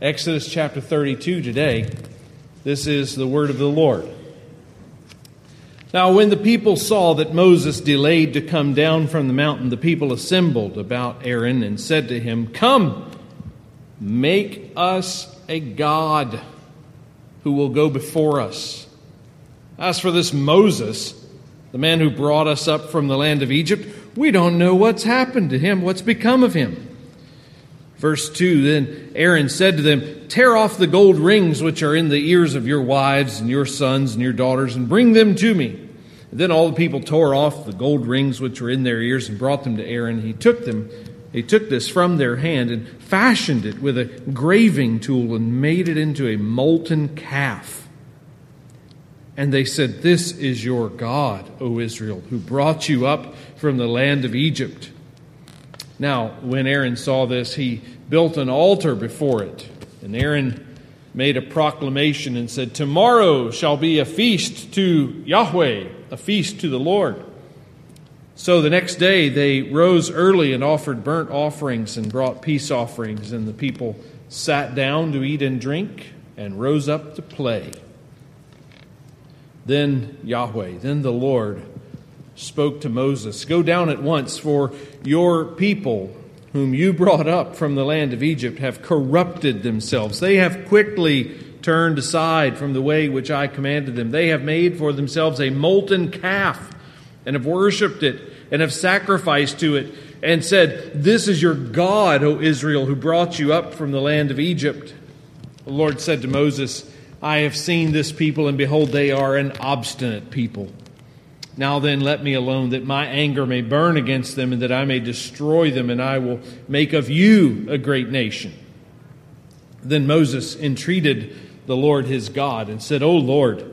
Exodus chapter 32 today. This is the word of the Lord. Now when the people saw that Moses delayed to come down from the mountain, the people assembled about Aaron and said to him, "Come, make us a god who will go before us. As for this Moses, the man who brought us up from the land of Egypt, we don't know what's happened to him, what's become of him." Verse 2, then Aaron said to them, "Tear off the gold rings which are in the ears of your wives and your sons and your daughters and bring them to me." And then all the people tore off the gold rings which were in their ears and brought them to Aaron. He took this from their hand and fashioned it with a graving tool and made it into a molten calf. And they said, "This is your God, O Israel, who brought you up from the land of Egypt." Now, when Aaron saw this, he built an altar before it. And Aaron made a proclamation and said, "Tomorrow shall be a feast to Yahweh, a feast to the Lord." So the next day they rose early and offered burnt offerings and brought peace offerings. And the people sat down to eat and drink and rose up to play. Then the Lord spoke to Moses, "Go down at once, for your people, whom you brought up from the land of Egypt, have corrupted themselves. They have quickly turned aside from the way which I commanded them. They have made for themselves a molten calf, and have worshipped it, and have sacrificed to it, and said, 'This is your God, O Israel, who brought you up from the land of Egypt.'" The Lord said to Moses, "I have seen this people, and behold, they are an obstinate people. Now then, let me alone, that my anger may burn against them, and that I may destroy them, and I will make of you a great nation." Then Moses entreated the Lord his God and said, "O Lord,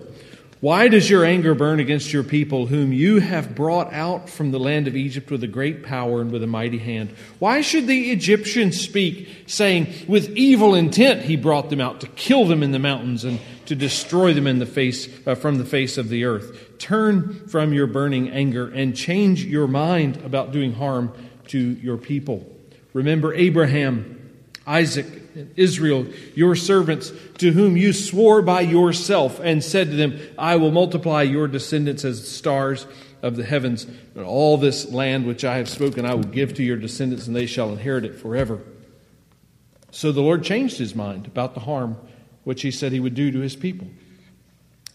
why does your anger burn against your people, whom you have brought out from the land of Egypt with a great power and with a mighty hand? Why should the Egyptians speak, saying, 'With evil intent he brought them out to kill them in the mountains and to destroy them from the face of the earth'? Turn from your burning anger and change your mind about doing harm to your people. Remember Abraham, Isaac, and Israel, your servants, to whom you swore by yourself and said to them, 'I will multiply your descendants as the stars of the heavens, and all this land which I have spoken I will give to your descendants, and they shall inherit it forever.' So the Lord changed his mind about the harm which he said he would do to his people."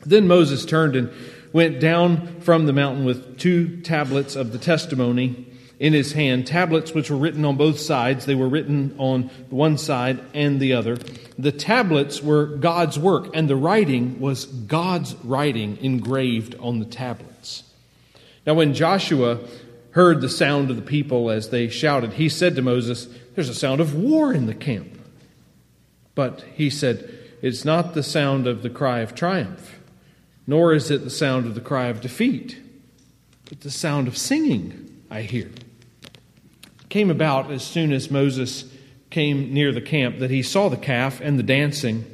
Then Moses turned and went down from the mountain with two tablets of the testimony in his hand, tablets which were written on both sides. They were written on one side and the other. The tablets were God's work, and the writing was God's writing engraved on the tablets. Now when Joshua heard the sound of the people as they shouted, he said to Moses, "There's a sound of war in the camp." But he said, "It's not the sound of the cry of triumph, nor is it the sound of the cry of defeat, but the sound of singing I hear." Came about as soon as Moses came near the camp that he saw the calf and the dancing.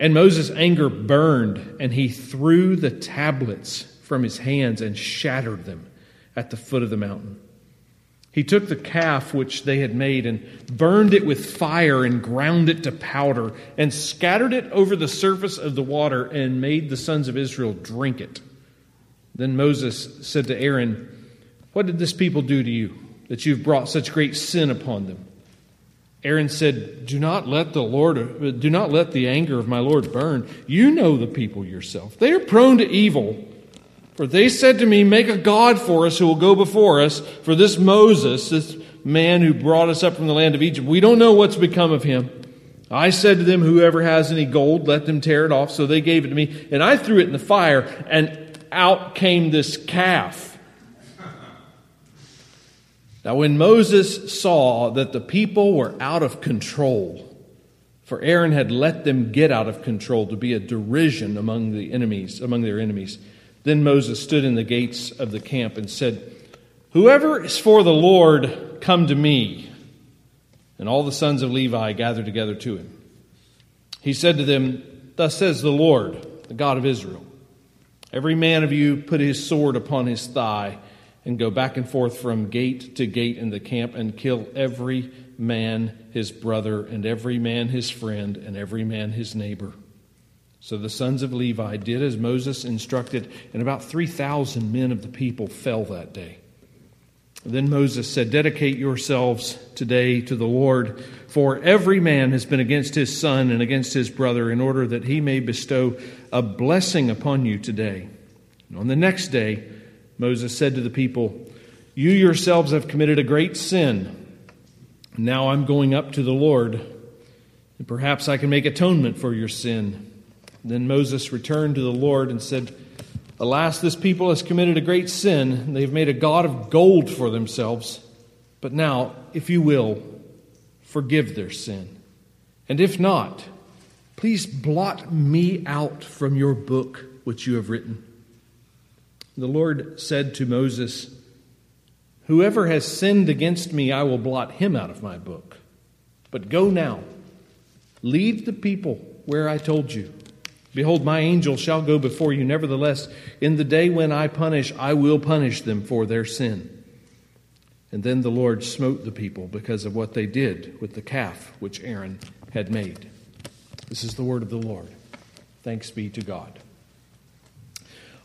And Moses' anger burned, and he threw the tablets from his hands and shattered them at the foot of the mountain. He took the calf which they had made and burned it with fire and ground it to powder and scattered it over the surface of the water and made the sons of Israel drink it. Then Moses said to Aaron, "What did this people do to you, that you've brought such great sin upon them?" Aaron said, Do not let the anger of my Lord burn. You know the people yourself. They are prone to evil. For they said to me, 'Make a god for us who will go before us.' For this Moses, this man who brought us up from the land of Egypt, we don't know what's become of him. I said to them, 'Whoever has any gold, let them tear it off.' So they gave it to me, and I threw it in the fire, and out came this calf." Now when Moses saw that the people were out of control, for Aaron had let them get out of control to be a derision among their enemies, then Moses stood in the gates of the camp and said, "Whoever is for the Lord, come to me." And all the sons of Levi gathered together to him. He said to them, "Thus says the Lord, the God of Israel, every man of you put his sword upon his thigh and go back and forth from gate to gate in the camp and kill every man his brother, and every man his friend, and every man his neighbor. So the sons of Levi did as Moses instructed, and about 3,000 men of the people fell that day. Then Moses said, "Dedicate yourselves today to the Lord, for every man has been against his son and against his brother, in order that he may bestow a blessing upon you today." And on the next day, Moses said to the people, "You yourselves have committed a great sin. Now I'm going up to the Lord, and perhaps I can make atonement for your sin." Then Moses returned to the Lord and said, "Alas, this people has committed a great sin. They've made a god of gold for themselves. But now, if you will, forgive their sin. And if not, please blot me out from your book which you have written." The Lord said to Moses, "Whoever has sinned against me, I will blot him out of my book. But go now, lead the people where I told you. Behold, my angel shall go before you. Nevertheless, in the day when I punish, I will punish them for their sin." And then the Lord smote the people because of what they did with the calf which Aaron had made. This is the word of the Lord. Thanks be to God.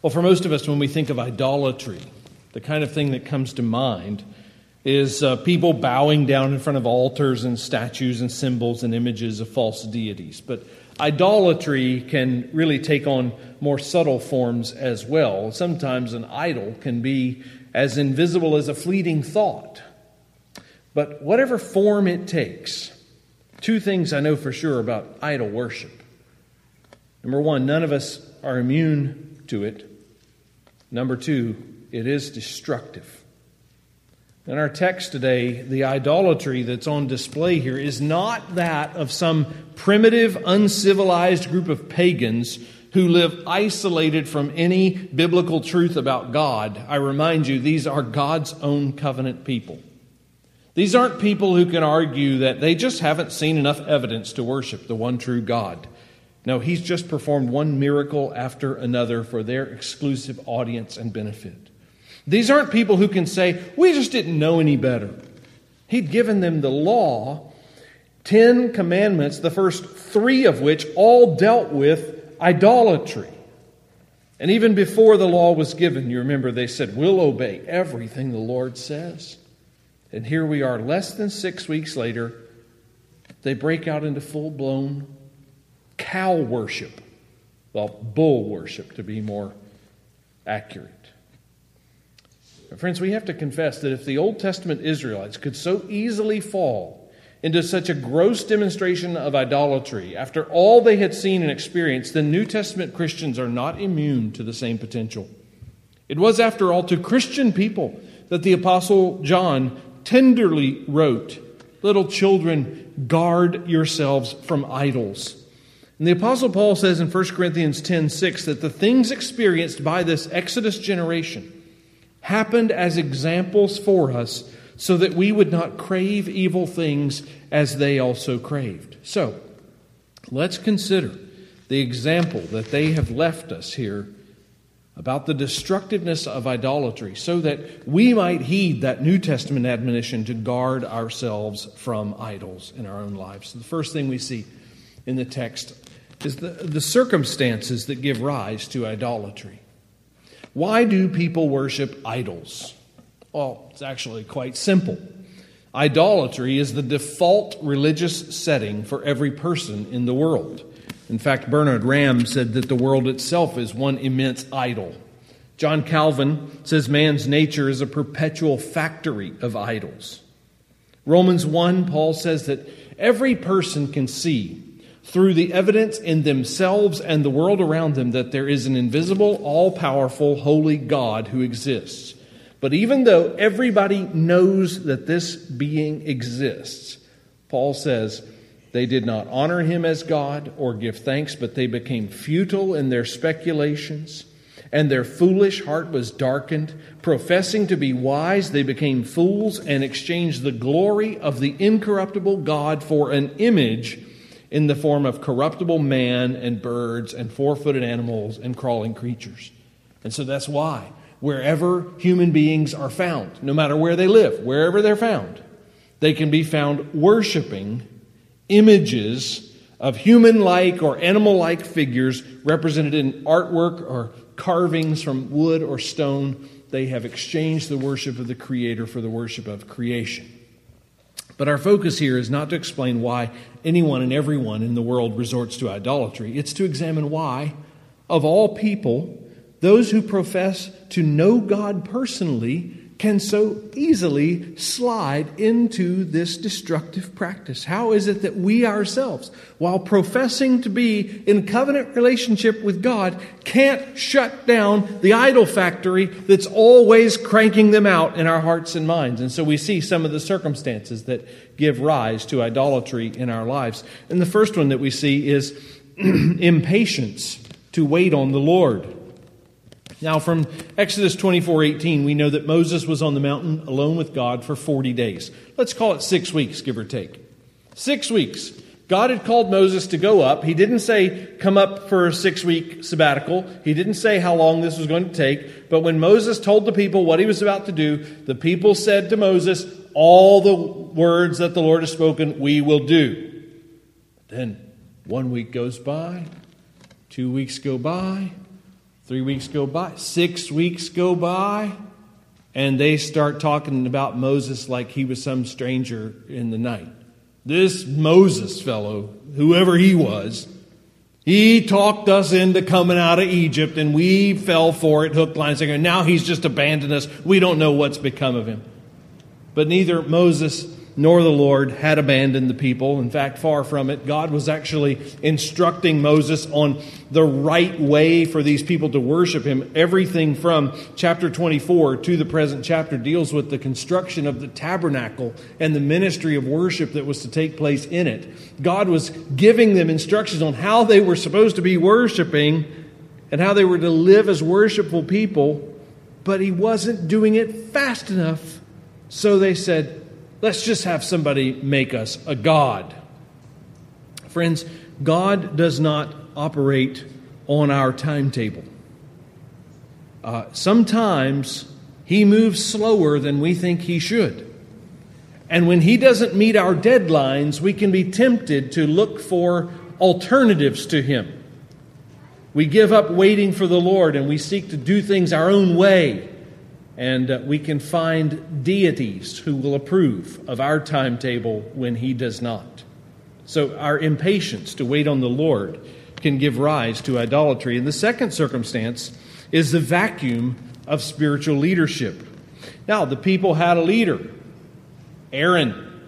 Well, for most of us, when we think of idolatry, the kind of thing that comes to mind is people bowing down in front of altars and statues and symbols and images of false deities. But idolatry can really take on more subtle forms as well. Sometimes an idol can be as invisible as a fleeting thought. But whatever form it takes, two things I know for sure about idol worship. Number one, none of us are immune to it. Number two, it is destructive. In our text today, the idolatry that's on display here is not that of some primitive, uncivilized group of pagans who live isolated from any biblical truth about God. I remind you, these are God's own covenant people. These aren't people who can argue that they just haven't seen enough evidence to worship the one true God. No, He's just performed one miracle after another for their exclusive audience and benefit. These aren't people who can say, "We just didn't know any better." He'd given them the law, 10 commandments, the first 3 of which all dealt with idolatry. And even before the law was given, you remember they said, "We'll obey everything the Lord says." And here we are, less than 6 weeks later, they break out into full-blown cow worship. Well, bull worship, to be more accurate. Friends, we have to confess that if the Old Testament Israelites could so easily fall into such a gross demonstration of idolatry after all they had seen and experienced, then New Testament Christians are not immune to the same potential. It was, after all, to Christian people that the Apostle John tenderly wrote, "Little children, guard yourselves from idols." And the Apostle Paul says in 1 Corinthians 10:6 that the things experienced by this Exodus generation happened as examples for us so that we would not crave evil things as they also craved. So, let's consider the example that they have left us here about the destructiveness of idolatry so that we might heed that New Testament admonition to guard ourselves from idols in our own lives. So the first thing we see in the text is the circumstances that give rise to idolatry. Why do people worship idols? Well, it's actually quite simple. Idolatry is the default religious setting for every person in the world. In fact, Bernard Ram said that the world itself is one immense idol. John Calvin says man's nature is a perpetual factory of idols. Romans 1, Paul says that every person can see through the evidence in themselves and the world around them that there is an invisible, all-powerful, holy God who exists. But even though everybody knows that this being exists, Paul says they did not honor him as God or give thanks, but they became futile in their speculations, and their foolish heart was darkened. Professing to be wise, they became fools and exchanged the glory of the incorruptible God for an image in the form of corruptible man and birds and 4-footed animals and crawling creatures. And so that's why wherever human beings are found, no matter where they live, wherever they're found, they can be found worshiping images of human-like or animal-like figures represented in artwork or carvings from wood or stone. They have exchanged the worship of the Creator for the worship of creation. But our focus here is not to explain why anyone and everyone in the world resorts to idolatry. It's to examine why, of all people, those who profess to know God personally can so easily slide into this destructive practice. How is it that we ourselves, while professing to be in covenant relationship with God, can't shut down the idol factory that's always cranking them out in our hearts and minds? And so we see some of the circumstances that give rise to idolatry in our lives. And the first one that we see is impatience to wait on the Lord. Now, from Exodus 24:18, we know that Moses was on the mountain alone with God for 40 days. Let's call it 6 weeks, give or take. 6 weeks. God had called Moses to go up. He didn't say, come up for a 6-week sabbatical. He didn't say how long this was going to take. But when Moses told the people what he was about to do, the people said to Moses, all the words that the Lord has spoken, we will do. Then 1 week goes by, 2 weeks go by, 3 weeks go by, 6 weeks go by, and they start talking about Moses like he was some stranger in the night. This Moses fellow, whoever he was, he talked us into coming out of Egypt, and we fell for it, hook, line, sinker. Now he's just abandoned us. We don't know what's become of him. But neither Moses nor the Lord had abandoned the people. In fact, far from it. God was actually instructing Moses on the right way for these people to worship him. Everything from chapter 24 to the present chapter deals with the construction of the tabernacle and the ministry of worship that was to take place in it. God was giving them instructions on how they were supposed to be worshiping and how they were to live as worshipful people, but he wasn't doing it fast enough. So they said, let's just have somebody make us a god. Friends, God does not operate on our timetable. Sometimes he moves slower than we think he should. And when he doesn't meet our deadlines, we can be tempted to look for alternatives to him. We give up waiting for the Lord and we seek to do things our own way. And we can find deities who will approve of our timetable when he does not. So our impatience to wait on the Lord can give rise to idolatry. And the second circumstance is the vacuum of spiritual leadership. Now, the people had a leader, Aaron.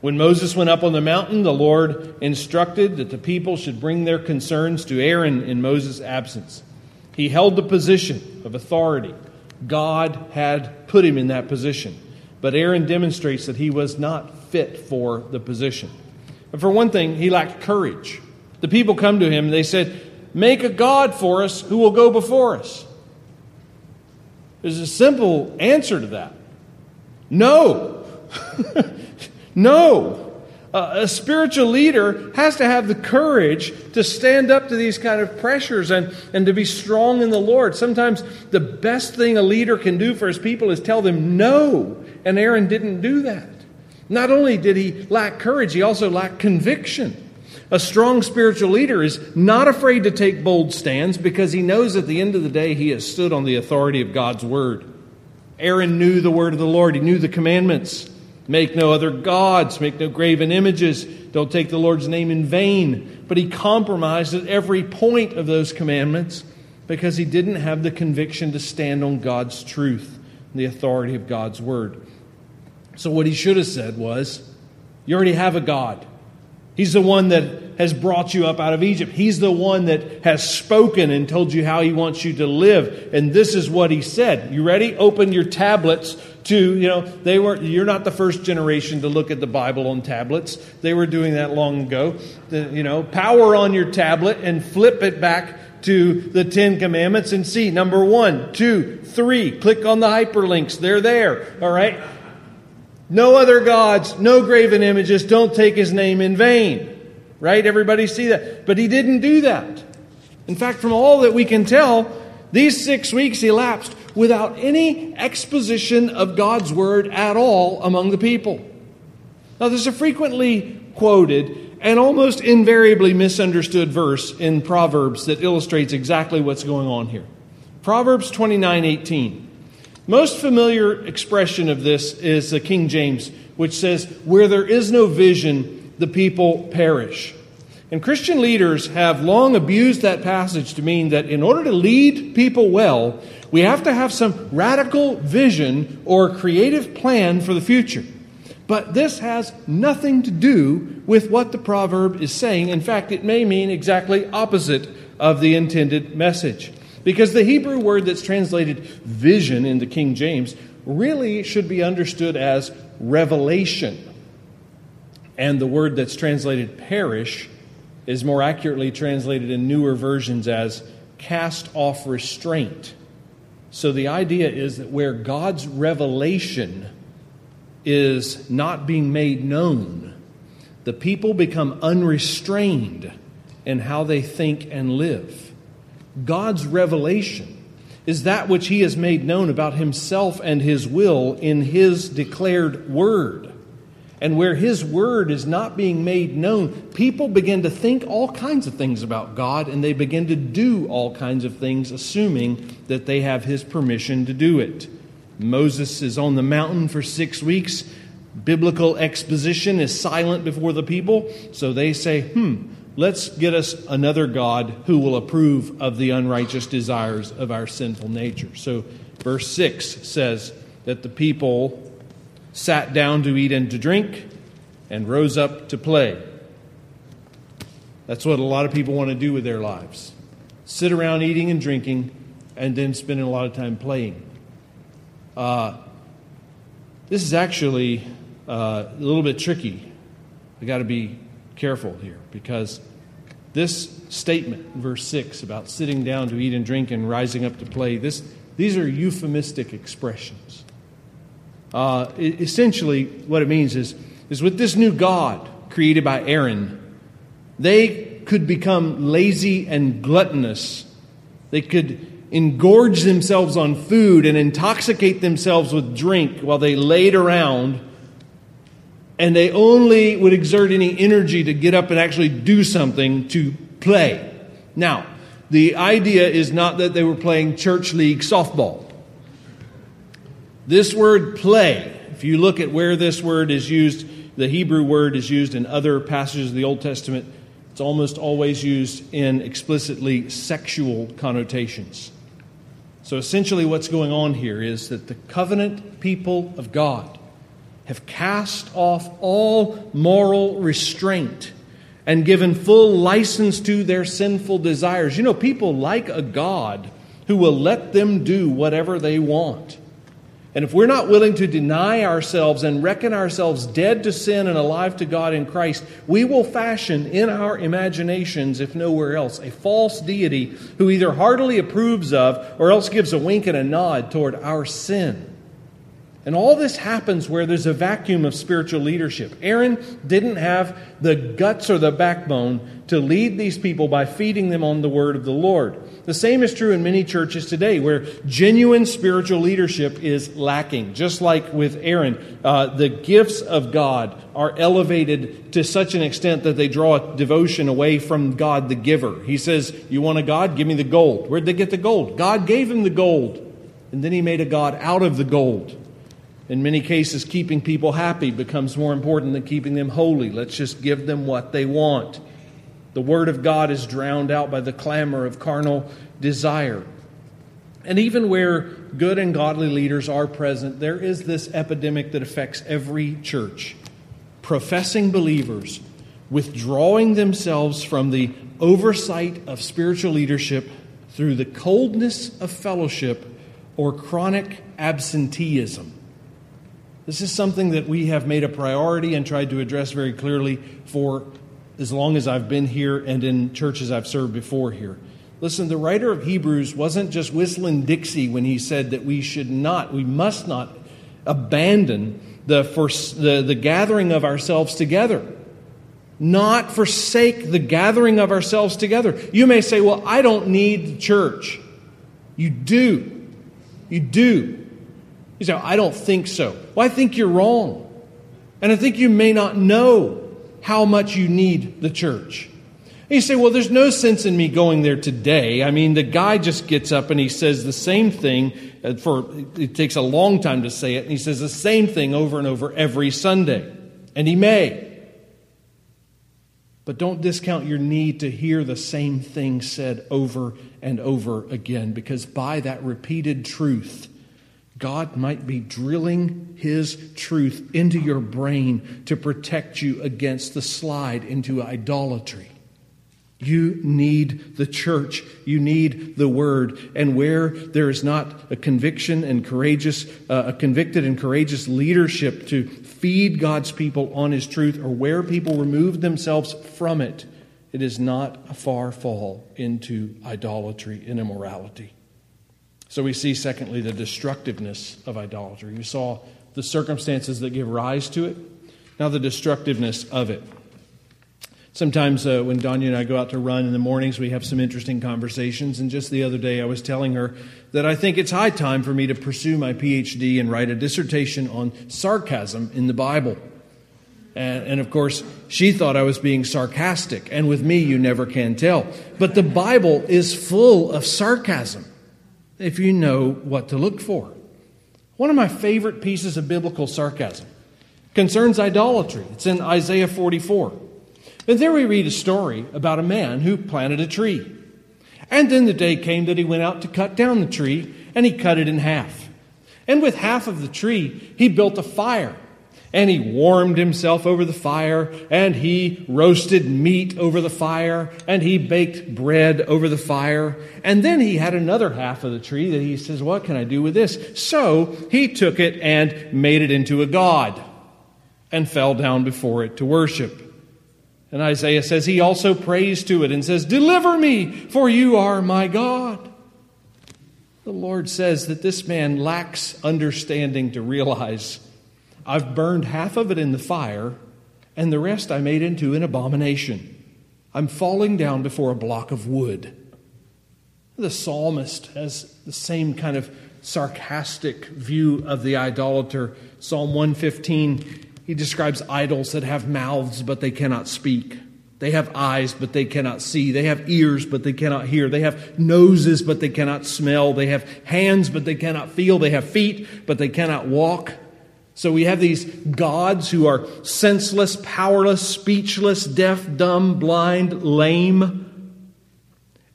When Moses went up on the mountain, the Lord instructed that the people should bring their concerns to Aaron in Moses' absence. He held the position of authority. God had put him in that position. But Aaron demonstrates that he was not fit for the position. And for one thing, he lacked courage. The people come to him and they said, make a god for us who will go before us. There's a simple answer to that. No. No. A spiritual leader has to have the courage to stand up to these kind of pressures and to be strong in the Lord. Sometimes the best thing a leader can do for his people is tell them no. And Aaron didn't do that. Not only did he lack courage, he also lacked conviction. A strong spiritual leader is not afraid to take bold stands because he knows at the end of the day he has stood on the authority of God's word. Aaron knew the word of the Lord. He knew the commandments. Make no other gods, make no graven images, don't take the Lord's name in vain. But he compromised at every point of those commandments because he didn't have the conviction to stand on God's truth, the authority of God's word. So what he should have said was, you already have a God. He's the one that has brought you up out of Egypt. He's the one that has spoken and told you how he wants you to live. And this is what he said. You ready? Open your tablets to, you're not the first generation to look at the Bible on tablets. They were doing that long ago. Power on your tablet and flip it back to the Ten Commandments and see number 1, 2, 3. Click on the hyperlinks. They're there. All right. No other gods, no graven images. Don't take his name in vain. Right? Everybody see that. But he didn't do that. In fact, from all that we can tell, these 6 weeks elapsed without any exposition of God's word at all among the people. Now, there's a frequently quoted and almost invariably misunderstood verse in Proverbs that illustrates exactly what's going on here. Proverbs 29:18. Most familiar expression of this is the King James, which says, "Where there is no vision, the people perish." And Christian leaders have long abused that passage to mean that in order to lead people well, we have to have some radical vision or creative plan for the future. But this has nothing to do with what the proverb is saying. In fact, it may mean exactly opposite of the intended message. Because the Hebrew word that's translated vision into King James really should be understood as revelation. And the word that's translated perish is more accurately translated in newer versions as cast off restraint. So the idea is that where God's revelation is not being made known, the people become unrestrained in how they think and live. God's revelation is that which He has made known about Himself and His will in His declared word. And where His word is not being made known, people begin to think all kinds of things about God, and they begin to do all kinds of things, assuming that they have His permission to do it. Moses is on the mountain for 6 weeks. Biblical exposition is silent before the people. So they say, let's get us another God who will approve of the unrighteous desires of our sinful nature. So verse 6 says that the people sat down to eat and to drink, and rose up to play. That's what a lot of people want to do with their lives. Sit around eating and drinking, and then spending a lot of time playing. This is actually a little bit tricky. I got to be careful here, because this statement, verse 6, about sitting down to eat and drink and rising up to play, these are euphemistic expressions. Essentially, what it means is with this new God created by Aaron, they could become lazy and gluttonous. They could engorge themselves on food and intoxicate themselves with drink while they laid around, and they only would exert any energy to get up and actually do something, to play. Now, the idea is not that they were playing church league softball. This word play, if you look at where this word is used, the Hebrew word is used in other passages of the Old Testament, it's almost always used in explicitly sexual connotations. So essentially what's going on here is that the covenant people of God have cast off all moral restraint and given full license to their sinful desires. You know, people like a God who will let them do whatever they want. And if we're not willing to deny ourselves and reckon ourselves dead to sin and alive to God in Christ, we will fashion in our imaginations, if nowhere else, a false deity who either heartily approves of or else gives a wink and a nod toward our sin. And all this happens where there's a vacuum of spiritual leadership. Aaron didn't have the guts or the backbone to lead these people by feeding them on the word of the Lord. The same is true in many churches today where genuine spiritual leadership is lacking. Just like with Aaron, the gifts of God are elevated to such an extent that they draw devotion away from God the giver. He says, "You want a God? Give me the gold." Where'd they get the gold? God gave him the gold. And then he made a God out of the gold. In many cases, keeping people happy becomes more important than keeping them holy. Let's just give them what they want. The word of God is drowned out by the clamor of carnal desire. And even where good and godly leaders are present, there is this epidemic that affects every church. Professing believers withdrawing themselves from the oversight of spiritual leadership through the coldness of fellowship or chronic absenteeism. This is something that we have made a priority and tried to address very clearly for as long as I've been here and in churches I've served before here. Listen, the writer of Hebrews wasn't just whistling Dixie when he said that we must not abandon the gathering of ourselves together. Not forsake the gathering of ourselves together. You may say, well, I don't need church. You do. You do. You say, I don't think so. Well, I think you're wrong. And I think you may not know how much you need the church. And you say, well, there's no sense in me going there today. I mean, the guy just gets up and he says the same thing it takes a long time to say it. And he says the same thing over and over every Sunday. And he may. But don't discount your need to hear the same thing said over and over again, because by that repeated truth, God might be drilling His truth into your brain to protect you against the slide into idolatry. You need the church. You need the Word. And where there is not a convicted and courageous leadership to feed God's people on His truth, or where people remove themselves from it, it is not a far fall into idolatry and immorality. So we see, secondly, the destructiveness of idolatry. We saw the circumstances that give rise to it. Now the destructiveness of it. Sometimes when Danya and I go out to run in the mornings, we have some interesting conversations. And just the other day, I was telling her that I think it's high time for me to pursue my PhD and write a dissertation on sarcasm in the Bible. And of course, she thought I was being sarcastic. And with me, you never can tell. But the Bible is full of sarcasm, if you know what to look for. One of my favorite pieces of biblical sarcasm concerns idolatry. It's in Isaiah 44. And there we read a story about a man who planted a tree. And then the day came that he went out to cut down the tree, and he cut it in half. And with half of the tree, he built a fire. And he warmed himself over the fire, and he roasted meat over the fire, and he baked bread over the fire. And then he had another half of the tree that he says, what can I do with this? So he took it and made it into a god and fell down before it to worship. And Isaiah says he also prays to it and says, deliver me, for you are my God. The Lord says that this man lacks understanding to realize, I've burned half of it in the fire, and the rest I made into an abomination. I'm falling down before a block of wood. The psalmist has the same kind of sarcastic view of the idolater. Psalm 115, he describes idols that have mouths, but they cannot speak. They have eyes, but they cannot see. They have ears, but they cannot hear. They have noses, but they cannot smell. They have hands, but they cannot feel. They have feet, but they cannot walk. So we have these gods who are senseless, powerless, speechless, deaf, dumb, blind, lame.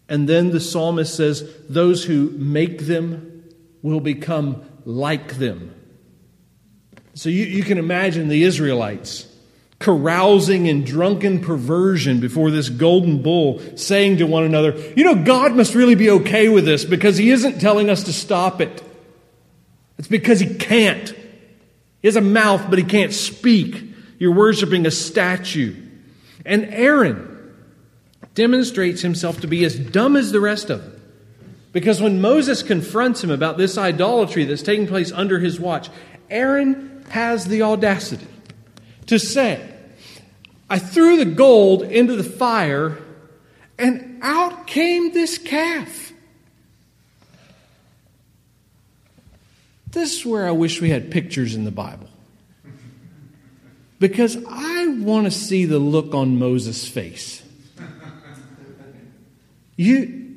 And then the psalmist says, those who make them will become like them. So you can imagine the Israelites carousing in drunken perversion before this golden bull, saying to one another, you know, God must really be okay with this because He isn't telling us to stop it. It's because He can't. He has a mouth, but he can't speak. You're worshiping a statue. And Aaron demonstrates himself to be as dumb as the rest of them. Because when Moses confronts him about this idolatry that's taking place under his watch, Aaron has the audacity to say, I threw the gold into the fire, and out came this calf. This is where I wish we had pictures in the Bible. Because I want to see the look on Moses' face. You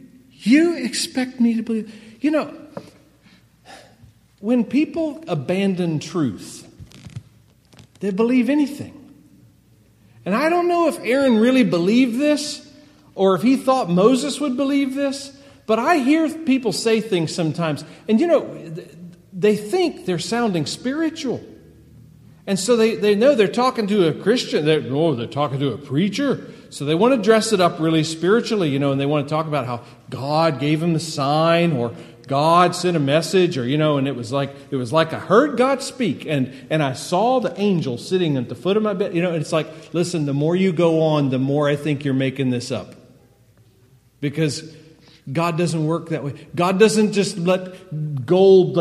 expect me to believe? You know, when people abandon truth, they believe anything. And I don't know if Aaron really believed this or if he thought Moses would believe this, but I hear people say things sometimes. And you know, they think they're sounding spiritual. And so they know they're talking to a Christian. They're talking to a preacher. So they want to dress it up really spiritually, you know, and they want to talk about how God gave him the sign or God sent a message or, you know, and it was like I heard God speak and I saw the angel sitting at the foot of my bed. You know, and it's like, listen, the more you go on, the more I think you're making this up. Because God doesn't work that way. God doesn't just let gold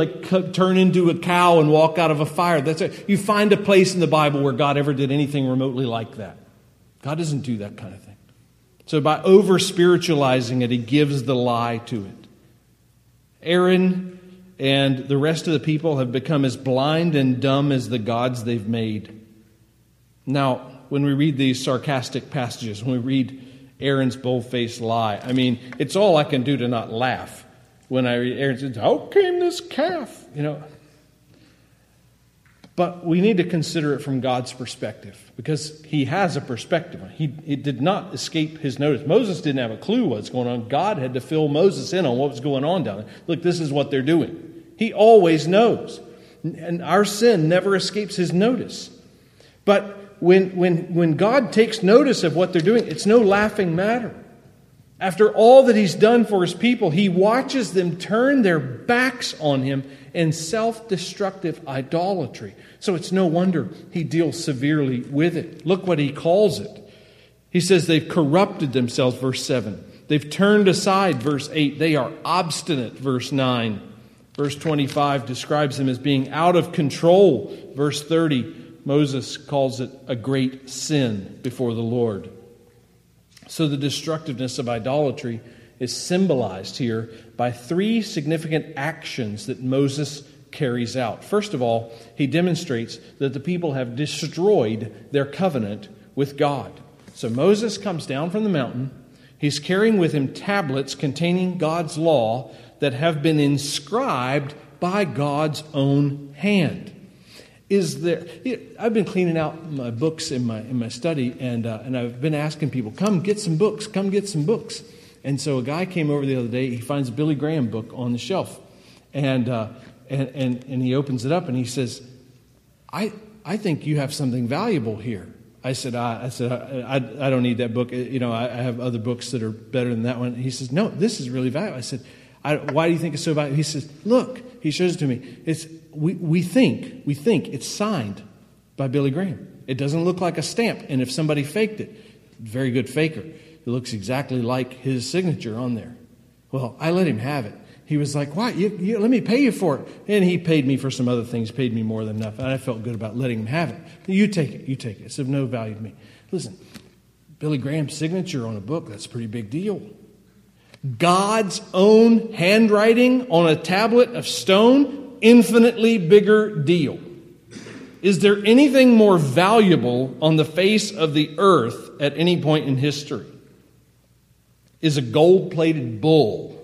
turn into a cow and walk out of a fire. That's it. You find a place in the Bible where God ever did anything remotely like that. God doesn't do that kind of thing. So by over-spiritualizing it, He gives the lie to it. Aaron and the rest of the people have become as blind and dumb as the gods they've made. Now, when we read these sarcastic passages, when we read Aaron's bold-faced lie, I mean, it's all I can do to not laugh when I read Aaron's, how came this calf? You know. But we need to consider it from God's perspective, because he has a perspective. It did not escape his notice. Moses didn't have a clue what's going on. God had to fill Moses in on what was going on down there. Look, this is what they're doing. He always knows. And our sin never escapes his notice. But when God takes notice of what they're doing, it's no laughing matter. After all that he's done for his people, he watches them turn their backs on him in self-destructive idolatry. So it's no wonder he deals severely with it. Look what he calls it. He says they've corrupted themselves, verse 7. They've turned aside, verse 8. They are obstinate, verse 9. Verse 25 describes them as being out of control. Verse 30, Moses calls it a great sin before the Lord. So the destructiveness of idolatry is symbolized here by three significant actions that Moses carries out. First of all, he demonstrates that the people have destroyed their covenant with God. So Moses comes down from the mountain. He's carrying with him tablets containing God's law that have been inscribed by God's own hand. Is there? I've been cleaning out my books in my study, and I've been asking people, "Come get some books. Come get some books." And so a guy came over the other day. He finds a Billy Graham book on the shelf, and he opens it up and he says, "I think you have something valuable here." I said, "I don't need that book. You know, I have other books that are better than that one." And he says, "No, this is really valuable." I said, "Why do you think it's so valuable?" He says, "Look." He shows it to me. It's we think it's signed by Billy Graham. It doesn't look like a stamp, and if somebody faked it, very good faker. It looks exactly like his signature on there. Well, I let him have it. He was like, "Why? You let me pay you for it." And he paid me for some other things, paid me more than enough, and I felt good about letting him have it. You take it. It's of no value to me. Listen, Billy Graham's signature on a book—that's a pretty big deal. God's own handwriting on a tablet of stone, infinitely bigger deal. Is there anything more valuable on the face of the earth at any point in history? Is a gold-plated bull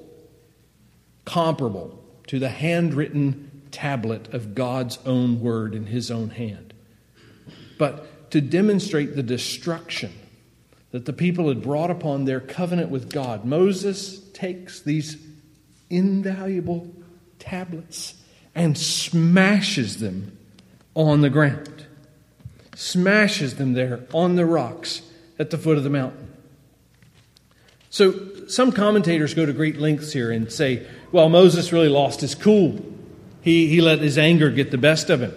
comparable to the handwritten tablet of God's own word in his own hand? But to demonstrate the destruction that the people had brought upon their covenant with God, Moses takes these invaluable tablets and smashes them on the ground. Smashes them there on the rocks at the foot of the mountain. So some commentators go to great lengths here and say, well, Moses really lost his cool. He let his anger get the best of him.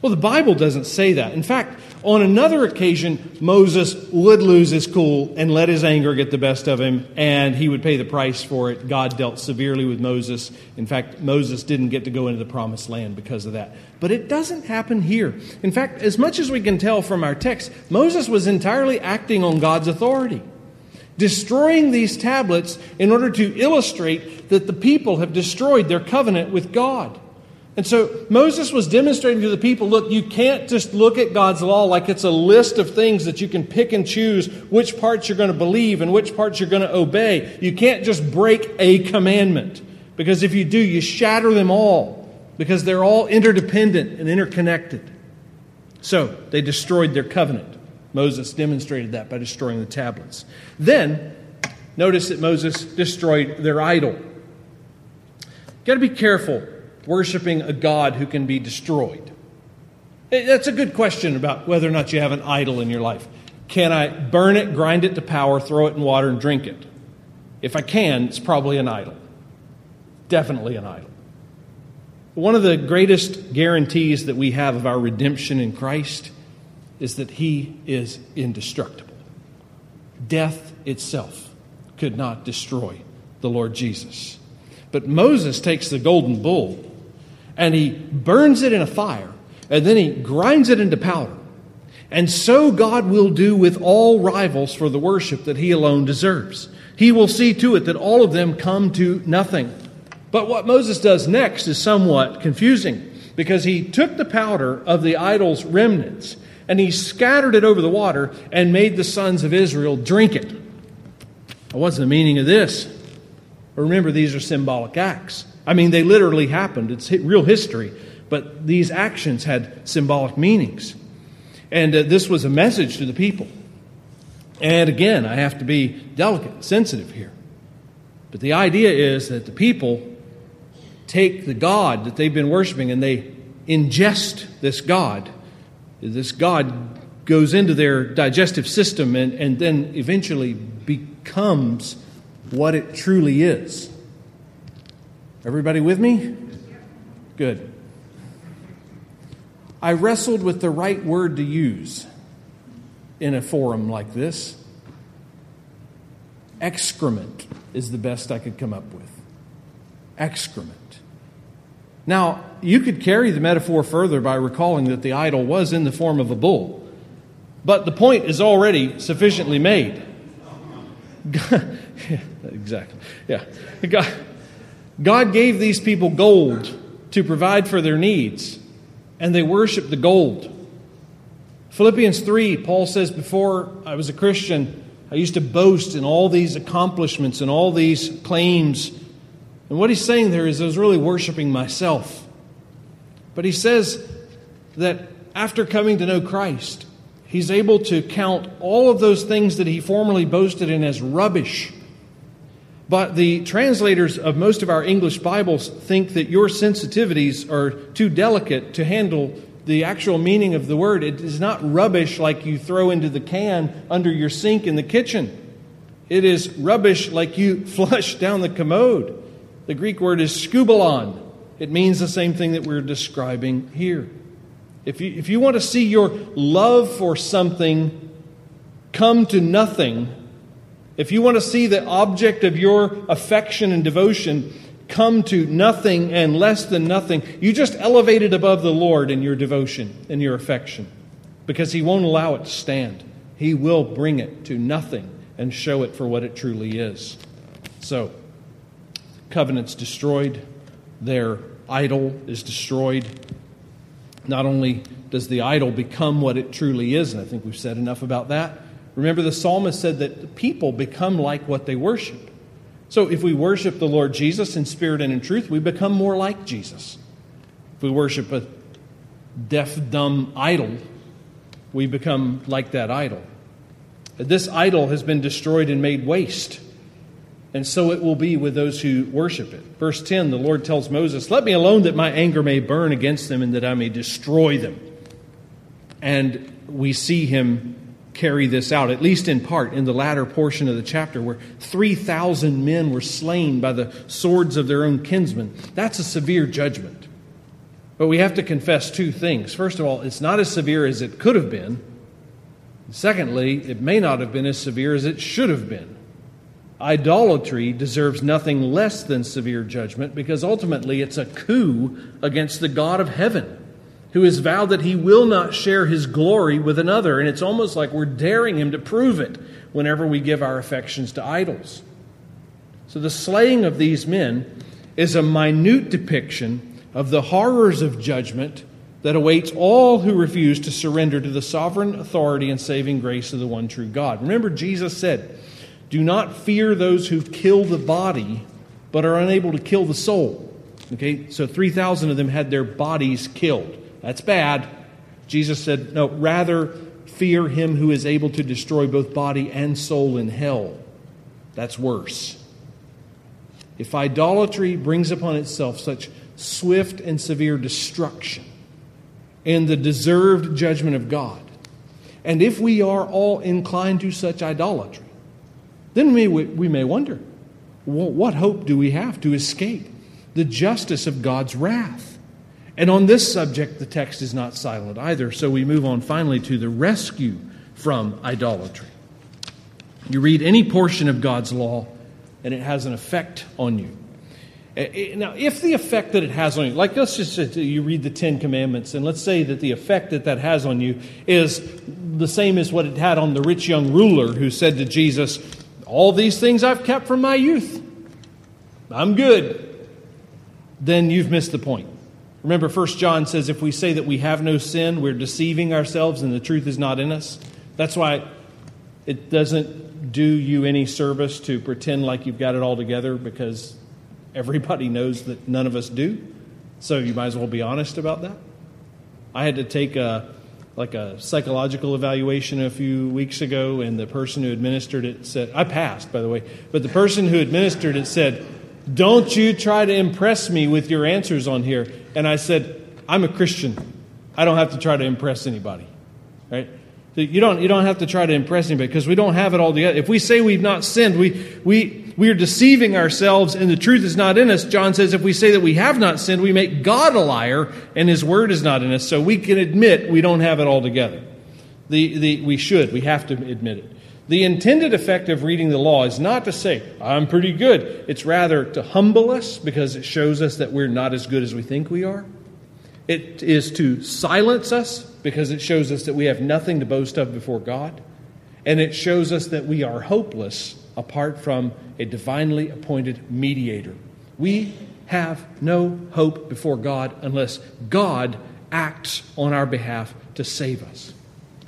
Well, the Bible doesn't say that. In fact, on another occasion, Moses would lose his cool and let his anger get the best of him, and he would pay the price for it. God dealt severely with Moses. In fact, Moses didn't get to go into the promised land because of that. But it doesn't happen here. In fact, as much as we can tell from our text, Moses was entirely acting on God's authority, destroying these tablets in order to illustrate that the people have destroyed their covenant with God. And so Moses was demonstrating to the people, look, you can't just look at God's law like it's a list of things that you can pick and choose which parts you're going to believe and which parts you're going to obey. You can't just break a commandment, because if you do, you shatter them all, because they're all interdependent and interconnected. So they destroyed their covenant. Moses demonstrated that by destroying the tablets. Then notice that Moses destroyed their idol. You've got to be careful worshiping a God who can be destroyed. That's a good question about whether or not you have an idol in your life. Can I burn it, grind it to powder, throw it in water, and drink it? If I can, it's probably an idol. Definitely an idol. One of the greatest guarantees that we have of our redemption in Christ is that He is indestructible. Death itself could not destroy the Lord Jesus. But Moses takes the golden bull and he burns it in a fire, and then he grinds it into powder. And so God will do with all rivals for the worship that He alone deserves. He will see to it that all of them come to nothing. But what Moses does next is somewhat confusing, because he took the powder of the idol's remnants and he scattered it over the water and made the sons of Israel drink it. Now, what's the meaning of this? Remember, these are symbolic acts. I mean, they literally happened. It's real history. But these actions had symbolic meanings. And this was a message to the people. And again, I have to be delicate and sensitive here. But the idea is that the people take the God that they've been worshiping and they ingest this God. This God goes into their digestive system and then eventually becomes what it truly is. Everybody with me? Good. I wrestled with the right word to use in a forum like this. Excrement is the best I could come up with. Excrement. Now, you could carry the metaphor further by recalling that the idol was in the form of a bull. But the point is already sufficiently made. God, yeah, exactly. Yeah. God gave these people gold to provide for their needs, and they worshiped the gold. Philippians 3, Paul says, before I was a Christian, I used to boast in all these accomplishments and all these claims. And what he's saying there is I was really worshiping myself. But he says that after coming to know Christ, he's able to count all of those things that he formerly boasted in as rubbish. But the translators of most of our English Bibles think that your sensitivities are too delicate to handle the actual meaning of the word. It is not rubbish like you throw into the can under your sink in the kitchen. It is rubbish like you flush down the commode. The Greek word is skubalon. It means the same thing that we're describing here. If you want to see your love for something come to nothing, if you want to see the object of your affection and devotion come to nothing and less than nothing, you just elevate it above the Lord in your devotion and your affection, because He won't allow it to stand. He will bring it to nothing and show it for what it truly is. So, covenant's destroyed. Their idol is destroyed. Not only does the idol become what it truly is, and I think we've said enough about that. Remember, the psalmist said that the people become like what they worship. So if we worship the Lord Jesus in spirit and in truth, we become more like Jesus. If we worship a deaf, dumb idol, we become like that idol. This idol has been destroyed and made waste. And so it will be with those who worship it. Verse 10, the Lord tells Moses, "Let me alone that my anger may burn against them and that I may destroy them." And we see him carry this out, at least in part, in the latter portion of the chapter where 3,000 men were slain by the swords of their own kinsmen. That's a severe judgment. But we have to confess two things. First of all, it's not as severe as it could have been. Secondly, it may not have been as severe as it should have been. Idolatry deserves nothing less than severe judgment, because ultimately it's a coup against the God of heaven, who has vowed that he will not share his glory with another. And it's almost like we're daring him to prove it whenever we give our affections to idols. So the slaying of these men is a minute depiction of the horrors of judgment that awaits all who refuse to surrender to the sovereign authority and saving grace of the one true God. Remember, Jesus said, "Do not fear those who kill the body, but are unable to kill the soul." Okay, so 3,000 of them had their bodies killed. That's bad. Jesus said, no, rather fear him who is able to destroy both body and soul in hell. That's worse. If idolatry brings upon itself such swift and severe destruction and the deserved judgment of God, and if we are all inclined to such idolatry, then we may wonder, what hope do we have to escape the justice of God's wrath? And on this subject, the text is not silent either. So we move on finally to the rescue from idolatry. You read any portion of God's law, and it has an effect on you. Now, if the effect that it has on you, like let's just say you read the Ten Commandments, and let's say that the effect that that has on you is the same as what it had on the rich young ruler who said to Jesus, "All these things I've kept from my youth. I'm good." Then you've missed the point. Remember, 1 John says, if we say that we have no sin, we're deceiving ourselves and the truth is not in us. That's why it doesn't do you any service to pretend like you've got it all together, because everybody knows that none of us do. So you might as well be honest about that. I had to take a psychological evaluation a few weeks ago, and the person who administered it said, I passed, by the way, but the person who administered it said, don't you try to impress me with your answers on here. And I said, I'm a Christian. I don't have to try to impress anybody. Right? So you don't have to try to impress anybody, because we don't have it all together. If we say we've not sinned, we are deceiving ourselves and the truth is not in us. John says, if we say that we have not sinned, we make God a liar and his word is not in us. So we can admit we don't have it all together. We have to admit it. The intended effect of reading the law is not to say, I'm pretty good. It's rather to humble us, because it shows us that we're not as good as we think we are. It is to silence us, because it shows us that we have nothing to boast of before God. And it shows us that we are hopeless apart from a divinely appointed mediator. We have no hope before God unless God acts on our behalf to save us.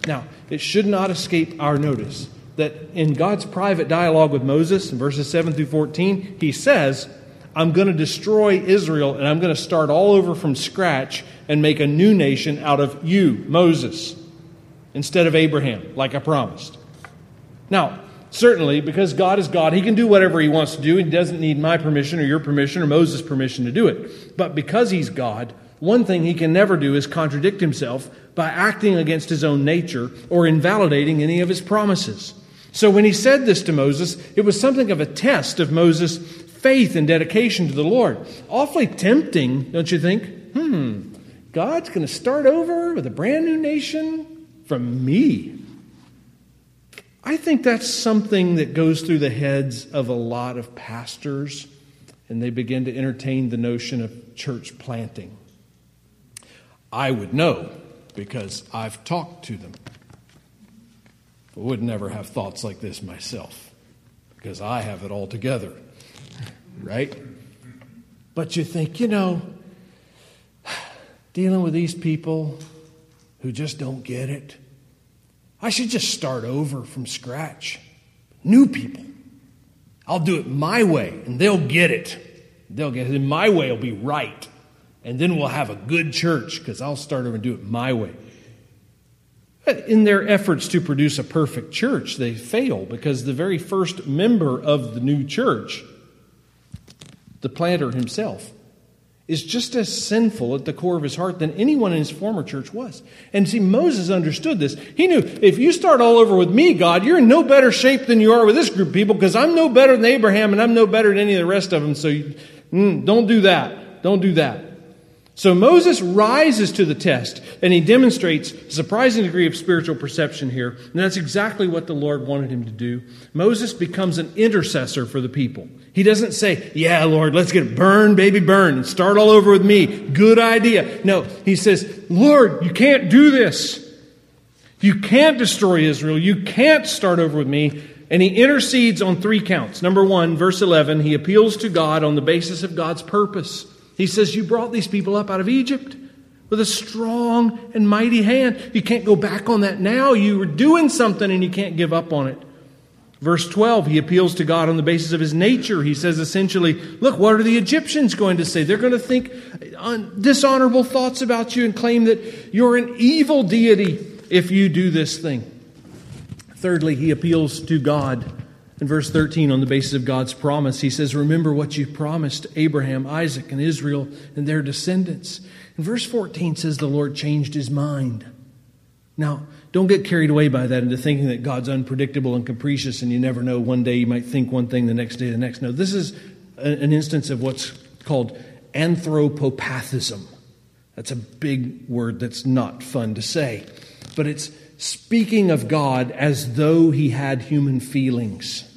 Now, it should not escape our notice that in God's private dialogue with Moses in verses 7 through 14, he says, I'm going to destroy Israel and I'm going to start all over from scratch and make a new nation out of you, Moses, instead of Abraham, like I promised. Now, certainly, because God is God, he can do whatever he wants to do. He doesn't need my permission or your permission or Moses' permission to do it. But because he's God, one thing he can never do is contradict himself by acting against his own nature or invalidating any of his promises. So when he said this to Moses, it was something of a test of Moses' faith and dedication to the Lord. Awfully tempting, don't you think? God's going to start over with a brand new nation from me. I think that's something that goes through the heads of a lot of pastors, and they begin to entertain the notion of church planting. I would know, because I've talked to them. I would never have thoughts like this myself, because I have it all together, right? But you think, dealing with these people who just don't get it, I should just start over from scratch. New people. I'll do it my way, and they'll get it. They'll get it. And my way will be right. And then we'll have a good church, because I'll start over and do it my way. But in their efforts to produce a perfect church, they fail, because the very first member of the new church, the planter himself, is just as sinful at the core of his heart than anyone in his former church was. And see, Moses understood this. He knew, if you start all over with me, God, you're in no better shape than you are with this group of people, because I'm no better than Abraham and I'm no better than any of the rest of them. So don't do that. Don't do that. So Moses rises to the test, and he demonstrates a surprising degree of spiritual perception here. And that's exactly what the Lord wanted him to do. Moses becomes an intercessor for the people. He doesn't say, yeah, Lord, let's get it. Burn, baby, burn, and start all over with me. Good idea. No, he says, Lord, you can't do this. You can't destroy Israel. You can't start over with me. And he intercedes on three counts. Number one, verse 11, he appeals to God on the basis of God's purpose. He says, you brought these people up out of Egypt with a strong and mighty hand. You can't go back on that now. You were doing something and you can't give up on it. Verse 12, he appeals to God on the basis of his nature. He says essentially, look, what are the Egyptians going to say? They're going to think dishonorable thoughts about you and claim that you're an evil deity if you do this thing. Thirdly, he appeals to God in verse 13, on the basis of God's promise, he says, remember what you promised to Abraham, Isaac, and Israel, and their descendants. And verse 14 says the Lord changed his mind. Now, don't get carried away by that into thinking that God's unpredictable and capricious, and you never know. One day you might think one thing, the next day the next. No, this is an instance of what's called anthropopathism. That's a big word that's not fun to say, but it's speaking of God as though he had human feelings.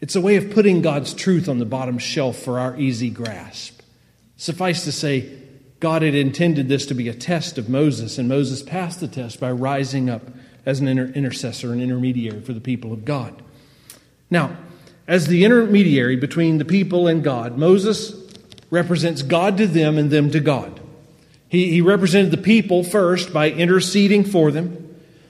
It's a way of putting God's truth on the bottom shelf for our easy grasp. Suffice to say, God had intended this to be a test of Moses, and Moses passed the test by rising up as an intercessor and intermediary for the people of God. Now, as the intermediary between the people and God, Moses represents God to them and them to God. He represented the people first by interceding for them.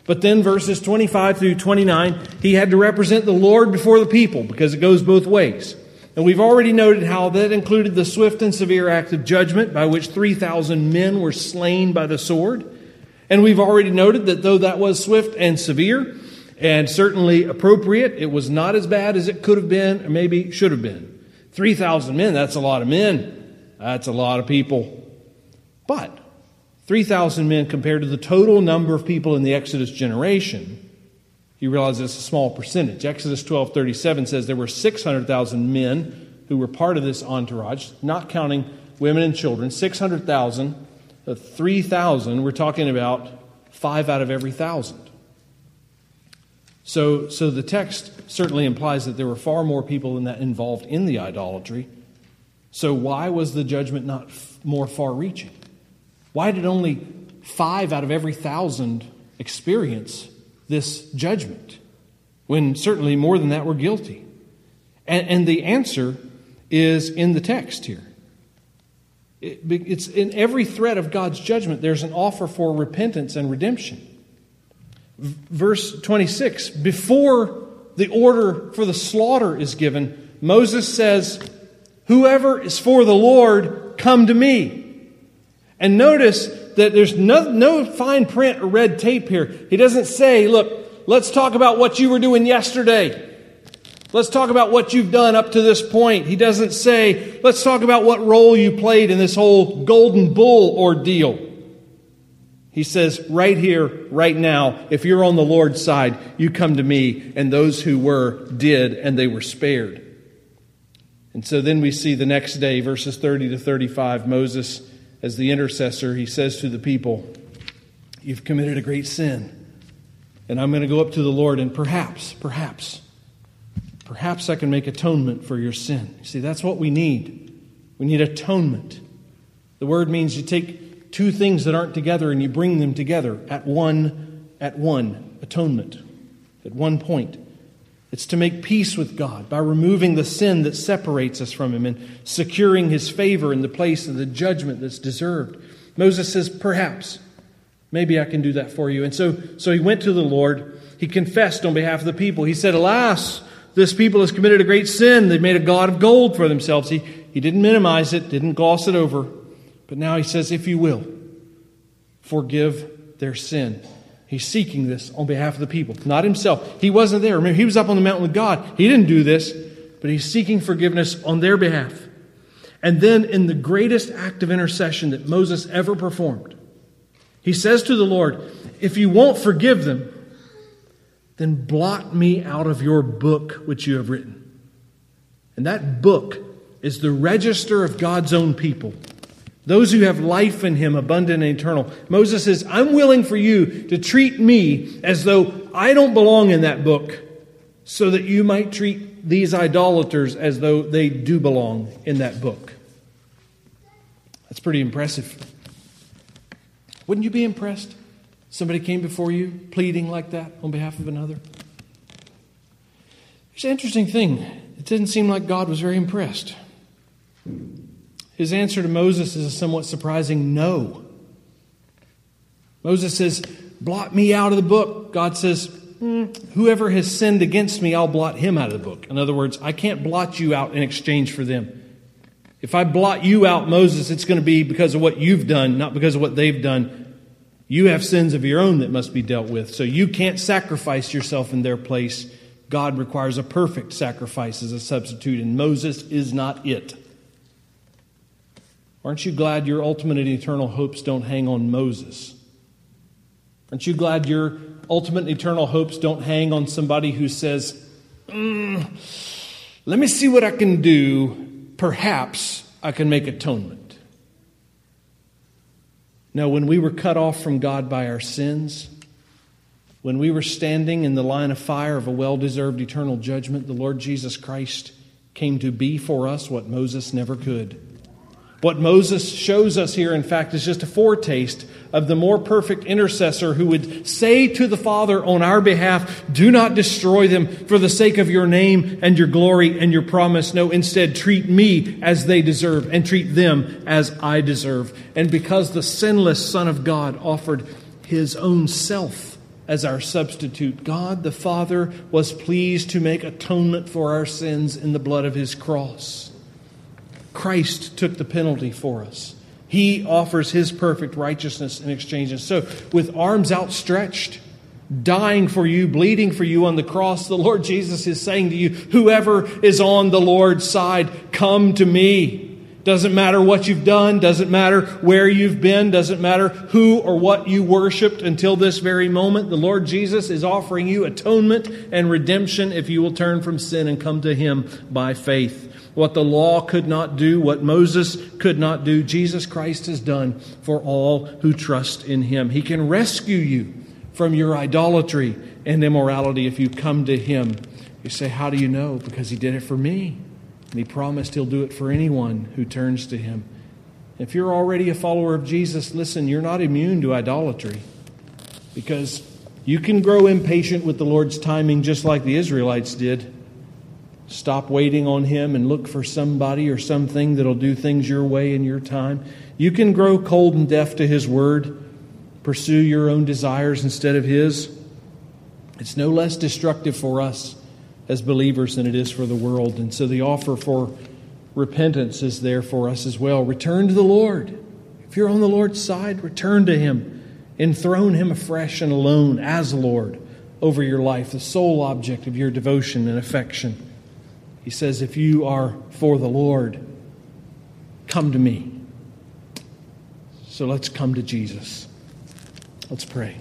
But then verses 25 through 29, he had to represent the Lord before the people because it goes both ways. And we've already noted how that included the swift and severe act of judgment by which 3,000 men were slain by the sword. And we've already noted that though that was swift and severe and certainly appropriate, it was not as bad as it could have been or maybe should have been. 3,000 men, that's a lot of men. That's a lot of people. But 3,000 men compared to the total number of people in the Exodus generation, you realize it's a small percentage. Exodus 12:37 says there were 600,000 men who were part of this entourage, not counting women and children. 600,000 of 3,000, we're talking about 5 out of every 1,000. So the text certainly implies that there were far more people than that involved in the idolatry. So why was the judgment not more far-reaching? Why did only 5 out of every 1,000 experience this judgment when certainly more than that were guilty? And the answer is in the text here. It's in every thread of God's judgment, there's an offer for repentance and redemption. Verse 26, before the order for the slaughter is given, Moses says, "Whoever is for the Lord, come to me." And notice that there's no fine print or red tape here. He doesn't say, look, let's talk about what you were doing yesterday. Let's talk about what you've done up to this point. He doesn't say, let's talk about what role you played in this whole golden bull ordeal. He says, right here, right now, if you're on the Lord's side, you come to me. And those who were did, and they were spared. And so then we see the next day, verses 30 to 35, Moses, as the intercessor, he says to the people, you've committed a great sin, and I'm going to go up to the Lord, and perhaps I can make atonement for your sin. You see, that's what we need. We need atonement. The word means you take two things that aren't together and you bring them together at one atonement, at one point. It's to make peace with God by removing the sin that separates us from Him and securing His favor in the place of the judgment that's deserved. Moses says, perhaps, maybe I can do that for you. And so he went to the Lord. He confessed on behalf of the people. He said, alas, this people has committed a great sin. They've made a god of gold for themselves. He didn't minimize it, didn't gloss it over. But now he says, if you will, forgive their sin. He's seeking this on behalf of the people, not himself. He wasn't there. Remember, he was up on the mountain with God. He didn't do this, but he's seeking forgiveness on their behalf. And then in the greatest act of intercession that Moses ever performed, he says to the Lord, if you won't forgive them, then blot me out of your book which you have written. And that book is the register of God's own people, those who have life in Him, abundant and eternal. Moses says, I'm willing for you to treat me as though I don't belong in that book, so that you might treat these idolaters as though they do belong in that book. That's pretty impressive. Wouldn't you be impressed? Somebody came before you pleading like that on behalf of another. It's an interesting thing. It didn't seem like God was very impressed. His answer to Moses is a somewhat surprising no. Moses says, blot me out of the book. God says, whoever has sinned against me, I'll blot him out of the book. In other words, I can't blot you out in exchange for them. If I blot you out, Moses, it's going to be because of what you've done, not because of what they've done. You have sins of your own that must be dealt with, so you can't sacrifice yourself in their place. God requires a perfect sacrifice as a substitute, and Moses is not it. Aren't you glad your ultimate and eternal hopes don't hang on Moses? Aren't you glad your ultimate and eternal hopes don't hang on somebody who says, let me see what I can do. Perhaps I can make atonement. No, when we were cut off from God by our sins, when we were standing in the line of fire of a well-deserved eternal judgment, the Lord Jesus Christ came to be for us what Moses never could. What Moses shows us here, in fact, is just a foretaste of the more perfect intercessor who would say to the Father on our behalf, do not destroy them for the sake of your name and your glory and your promise. No, instead, treat me as they deserve and treat them as I deserve. And because the sinless Son of God offered his own self as our substitute, God the Father was pleased to make atonement for our sins in the blood of his cross. Christ took the penalty for us. He offers his perfect righteousness in exchange. And so, with arms outstretched, dying for you, bleeding for you on the cross, the Lord Jesus is saying to you, whoever is on the Lord's side, come to me. Doesn't matter what you've done. Doesn't matter where you've been. Doesn't matter who or what you worshiped until this very moment. The Lord Jesus is offering you atonement and redemption if you will turn from sin and come to him by faith. What the law could not do, what Moses could not do, Jesus Christ has done for all who trust in him. He can rescue you from your idolatry and immorality if you come to him. You say, how do you know? Because he did it for me. And he promised he'll do it for anyone who turns to him. If you're already a follower of Jesus, listen, you're not immune to idolatry. Because you can grow impatient with the Lord's timing just like the Israelites did. Stop waiting on him and look for somebody or something that'll do things your way in your time. You can grow cold and deaf to his word. Pursue your own desires instead of his. It's no less destructive for us as believers than it is for the world. And so the offer for repentance is there for us as well. Return to the Lord. If you're on the Lord's side, return to him. Enthrone him afresh and alone as Lord over your life, the sole object of your devotion and affection. He says, if you are for the Lord, come to me. So let's come to Jesus. Let's pray.